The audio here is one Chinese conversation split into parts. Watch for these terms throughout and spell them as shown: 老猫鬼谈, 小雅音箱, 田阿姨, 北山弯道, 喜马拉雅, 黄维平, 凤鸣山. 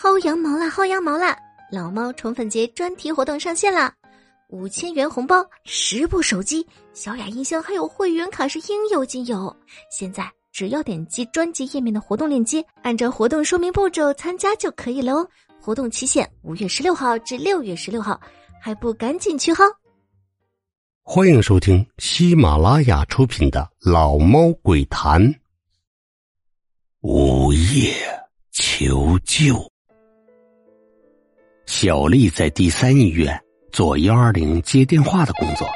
薅羊毛啦，薅羊毛啦！老猫宠粉节专题活动上线啦！5000元红包、10部手机、小雅音箱还有会员卡是应有尽有。现在只要点击专辑页面的活动链接，按照活动说明步骤参加就可以了哦。活动期限5月16号至6月16号，还不赶紧去薅！欢迎收听喜马拉雅出品的《老猫鬼谈》，午夜求救。小丽在第3医院做120接电话的工作，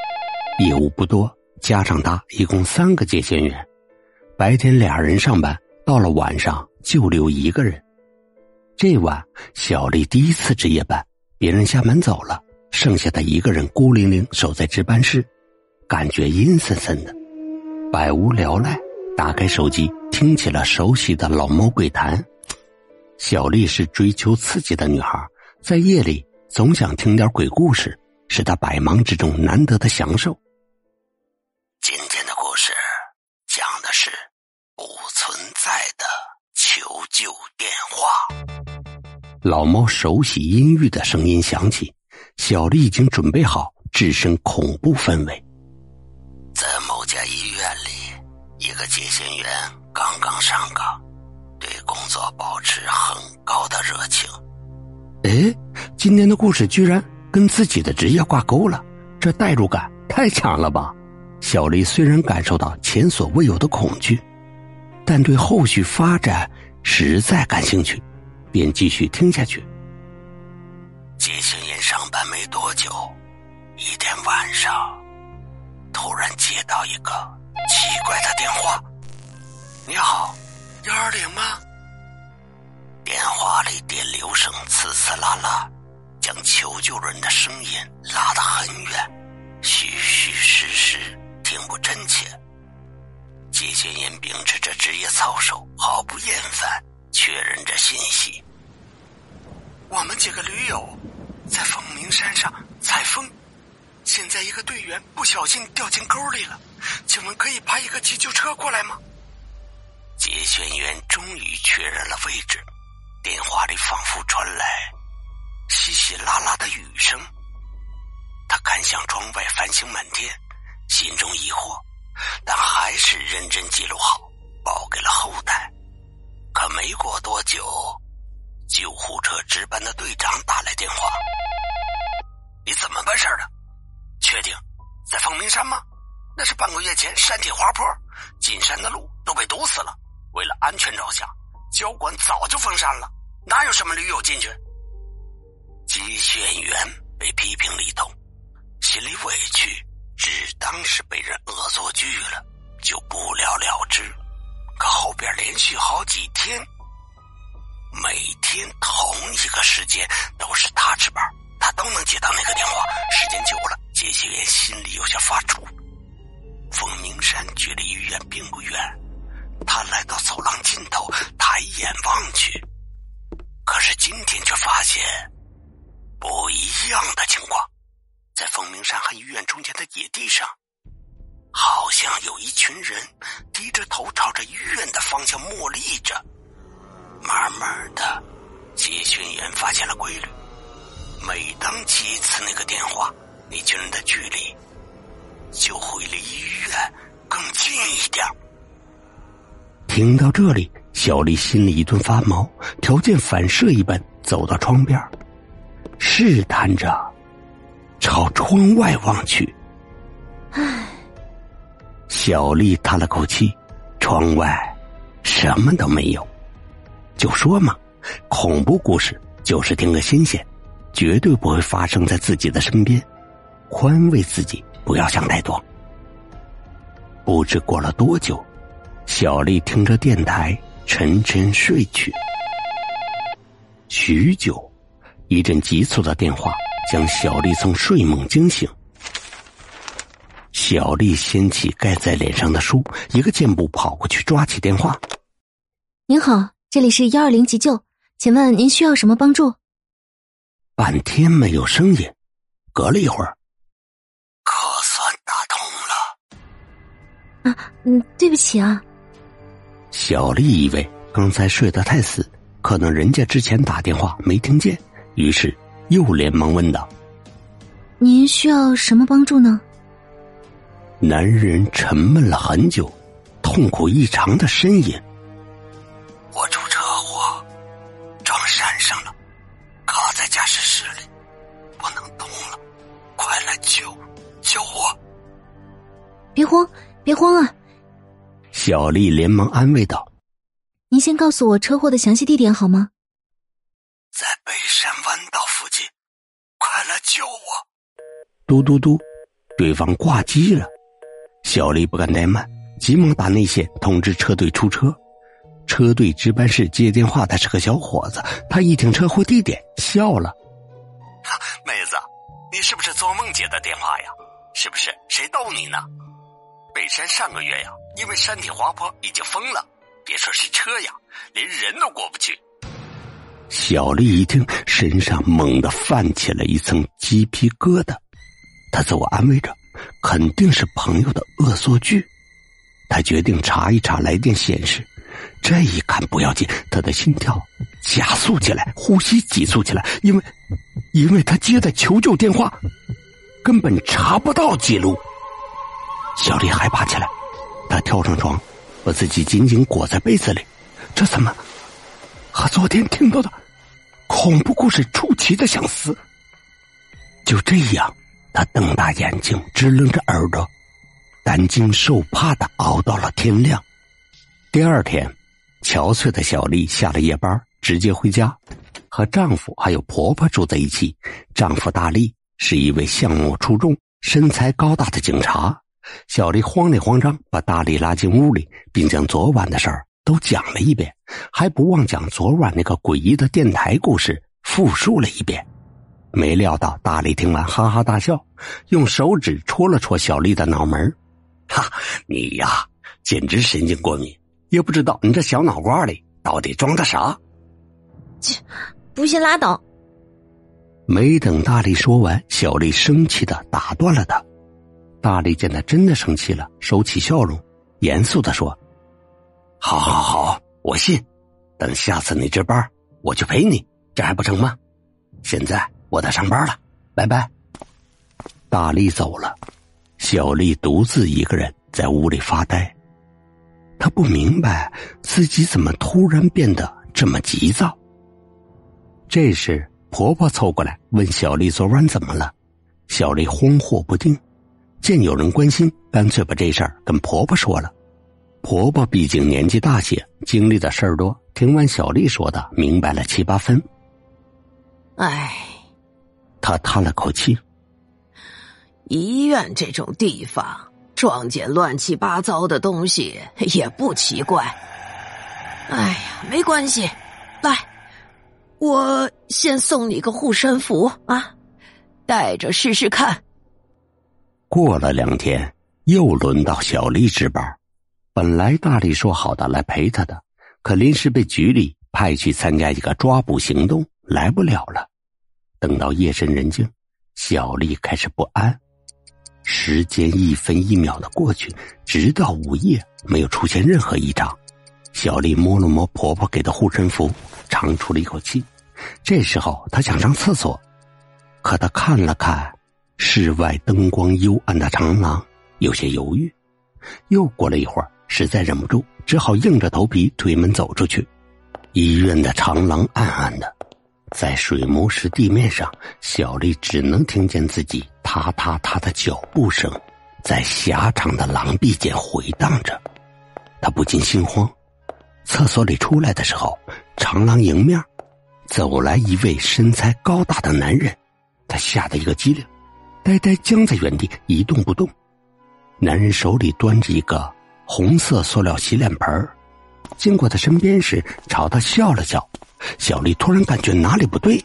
业务不多，加上她一共3个接线员，白天2人上班，到了晚上就留1个人。这晚小丽第1次值夜班，别人下班走了，剩下她1个人孤零零守在值班室，感觉阴森森的，百无聊赖，打开手机听起了熟悉的《老猫鬼谈》。小丽是追求刺激的女孩，在夜里总想听点鬼故事，是她百忙之中难得的享受。今天的故事讲的是不存在的求救电话。老猫熟悉阴郁的声音响起，小丽已经准备好置身恐怖氛围。在某家医院里，一个接线员刚刚上岗，对工作保持很高的热情。诶，今天的故事居然跟自己的职业挂钩了，这代入感太强了吧。小丽虽然感受到前所未有的恐惧，但对后续发展实在感兴趣，便继续听下去。接线员上班没多久，一天晚上突然接到一个奇怪的电话。你好，120吗？电话里电流声刺刺啦啦，将求救人的声音拉得很远，虚虚实实，听不真切。接线员秉持着职业操守，毫不厌烦确认着信息。我们几个驴友在凤鸣山上采风，现在一个队员不小心掉进沟里了，请问可以派一个急救车过来吗？接线员终于确认了位置，电话里仿佛传来稀稀拉拉的雨声。他看向窗外繁星满天，心中疑惑，但还是认真记录好，报给了后台。可没过多久，救护车值班的队长打来电话：你怎么办事了？确定在凤鸣山吗？那是半个月前山体滑坡，进山的路都被堵死了，为了安全着想，交管早就封山了，哪有什么驴友进去？接线员被批评了一通，心里委屈，只当是被人恶作剧了，就不了了之。可后边连续好几天，每天同一个时间都是他值班，他都能接到那个电话。时间久了，接线员心里有些发怵。凤鸣山距离医院并不远，他来到走廊尽头，抬眼望去，可是今天却发现不一样的情况。在凤鸣山和医院中间的野地上，好像有一群人低着头朝着医院的方向默立着。慢慢的，接线员发现了规律，每当接一次那个电话，那群人的距离就会离医院更近一点。听到这里，小丽心里一顿发毛，条件反射一般走到窗边，试探着朝窗外望去。唉，小丽叹了口气，窗外什么都没有。就说嘛，恐怖故事就是听个新鲜，绝对不会发生在自己的身边，宽慰自己不要想太多。不知过了多久，小丽听着电台沉沉睡去。许久，一阵急促的电话将小丽从睡梦惊醒。小丽掀起盖在脸上的书，一个箭步跑过去抓起电话。您好，这里是120急救，请问您需要什么帮助？半天没有声音，隔了一会儿，可算打通了。对不起啊。小丽以为刚才睡得太死，可能人家之前打电话没听见，于是又连忙问道：“您需要什么帮助呢？”男人沉闷了很久，痛苦异常的呻吟：“我出车祸，撞山上了，卡在驾驶室里，不能动了，快来救我！”“别慌，别慌啊！”小丽连忙安慰道：“您先告诉我车祸的详细地点好吗？”“在北山弯道附近，快来救我！”嘟嘟嘟，对方挂机了。小丽不敢怠慢，急忙打内线通知车队出车。车队值班室接电话的是个小伙子，他一听车祸地点笑了：“妹子，你是不是做梦接的电话呀？是不是谁逗你呢？北山上个月呀，因为山体滑坡已经封了，别说是车呀，连人都过不去。”小丽一听，身上猛地泛起了一层鸡皮疙瘩。她自我安慰着，肯定是朋友的恶作剧。她决定查一查来电显示。这一看不要紧，她的心跳加速起来，呼吸急促起来，因为她接的求救电话根本查不到记录。小丽害怕起来，她跳上床，把自己紧紧裹在被子里。这怎么和昨天听到的恐怖故事出奇的相似？就这样，她瞪大眼睛，支棱着耳朵，担惊受怕的熬到了天亮。第二天，憔悴的小丽下了夜班，直接回家，和丈夫还有婆婆住在一起。丈夫大力是一位相貌出众、身材高大的警察。小丽慌里慌张把大力拉进屋里，并将昨晚的事儿都讲了一遍，还不忘讲昨晚那个诡异的电台故事复述了一遍。没料到大力听完哈哈大笑，用手指戳了戳小丽的脑门：“哈，你呀，简直神经过敏，也不知道你这小脑瓜里到底装的啥。”“切，不信拉倒。”没等大力说完，小丽生气的打断了他。大力见他真的生气了，收起笑容，严肃地说：“好，我信。等下次你值班，我去陪你，这还不成吗？现在我得上班了，拜拜。”大力走了，小丽独自一个人在屋里发呆。她不明白自己怎么突然变得这么急躁。这时，婆婆凑过来问小丽昨晚怎么了。小丽惶惑不定。见有人关心，干脆把这事儿跟婆婆说了。婆婆毕竟年纪大些，经历的事儿多，听完小丽说的，明白了七八分。“哎，”她叹了口气，“医院这种地方，撞见乱七八糟的东西也不奇怪。哎呀，没关系，来，我先送你个护身符啊，带着试试看。”过了2天，又轮到小丽值班。本来大力说好的来陪她的，可临时被局里派去参加一个抓捕行动，来不了了。等到夜深人静，小丽开始不安。时间一分一秒的过去，直到午夜没有出现任何异常。小丽摸了摸婆婆给的护身符，长出了一口气。这时候她想上厕所，可她看了看室外灯光幽暗的长廊，有些犹豫。又过了一会儿，实在忍不住，只好硬着头皮推门走出去。医院的长廊暗暗的，在水磨石地面上，小丽只能听见自己踏踏踏的脚步声在狭长的廊壁间回荡着。她不禁心慌。厕所里出来的时候，长廊迎面走来一位身材高大的男人，她吓得一个激灵，呆呆僵在原地一动不动。男人手里端着一个红色塑料洗脸盆，经过他身边时朝他笑了笑。小丽突然感觉哪里不对，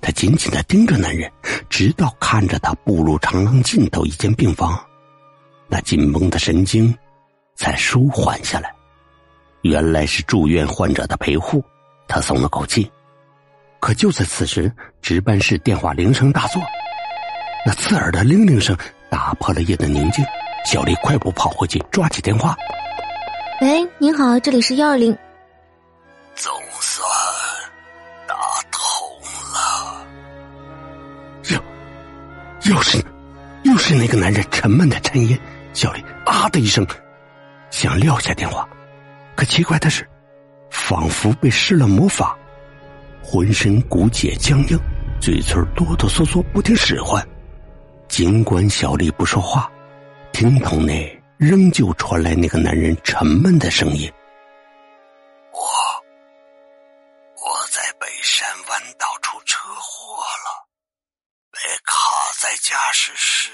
她紧紧地盯着男人，直到看着他步入长廊尽头一间病房，那紧绷的神经才舒缓下来。原来是住院患者的陪护，她松了口气。可就在此时，值班室电话铃声大作，那刺耳的铃铃声打破了夜的宁静。小丽快步跑回去，抓起电话：“喂，您好，这里是120。”“总算又是那个男人沉闷的沉吟。小丽啊的一声想撂下电话，可奇怪的是，仿佛被施了魔法，浑身骨节僵硬，嘴唇哆哆嗦嗦不听使唤。尽管小丽不说话，听筒内仍旧传来那个男人沉闷的声音。我在北山湾道出车祸了，被卡在驾驶室，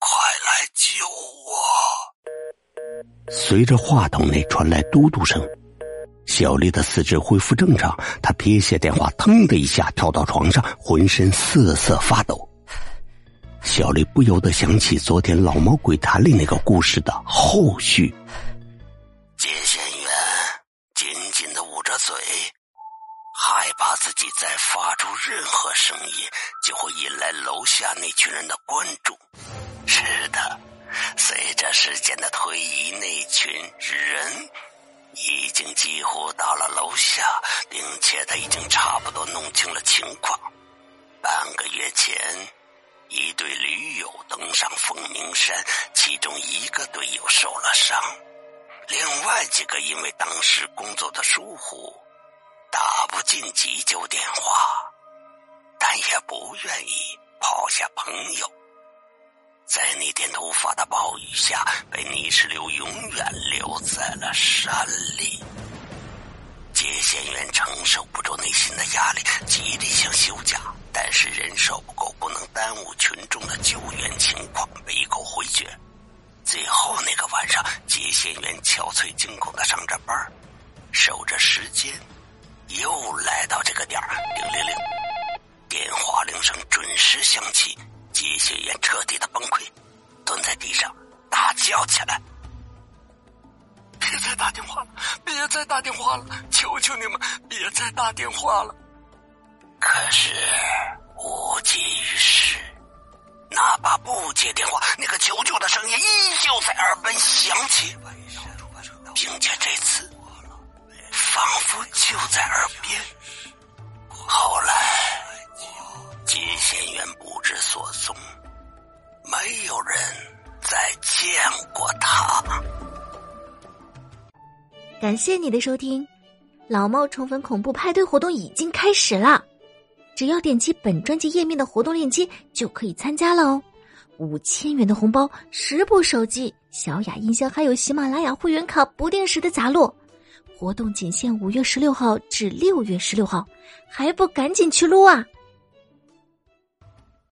快来救我。随着话筒内传来嘟嘟声，小丽的四肢恢复正常，她撇下电话，腾的一下跳到床上，浑身瑟瑟发抖。小丽不由得想起昨天老猫鬼谈里那个故事的后续。接线员紧紧地捂着嘴，害怕自己再发出任何声音就会引来楼下那群人的关注。是的，随着时间的推移，那群人已经几乎到了楼下，并且他已经差不多弄清了情况。半个月前，一对驴友登上凤鸣山，其中一个队友受了伤，另外几个因为当时工作的疏忽，打不进急救电话，但也不愿意抛下朋友。在那天突发的暴雨下，被泥石流永远留在了山里。接线员承受不住内心的压力，极力想休假，但是人手不够，不能耽误群众的救援情况，被口回绝。最后那个晚上，接线员憔悴惊恐地上着班，守着时间，又来到这个点儿。铃，电话铃声准时响起，接线员彻底的崩溃，蹲在地上大叫起来：“别再打电话了，别再打电话了，求求你们，别再打电话了！”可是无济于事，哪怕不接电话，那个求救的声音依旧在耳边响起，并且这次仿佛就在耳边。后来接线员不知所踪，没有人再见过他。感谢你的收听，老猫宠粉恐怖派对活动已经开始了，只要点击本专辑页面的活动链接就可以参加了哦。5000元的红包，10部手机、小雅音箱还有喜马拉雅会员卡不定时的砸落，活动仅限5月16号至6月16号，还不赶紧去撸啊！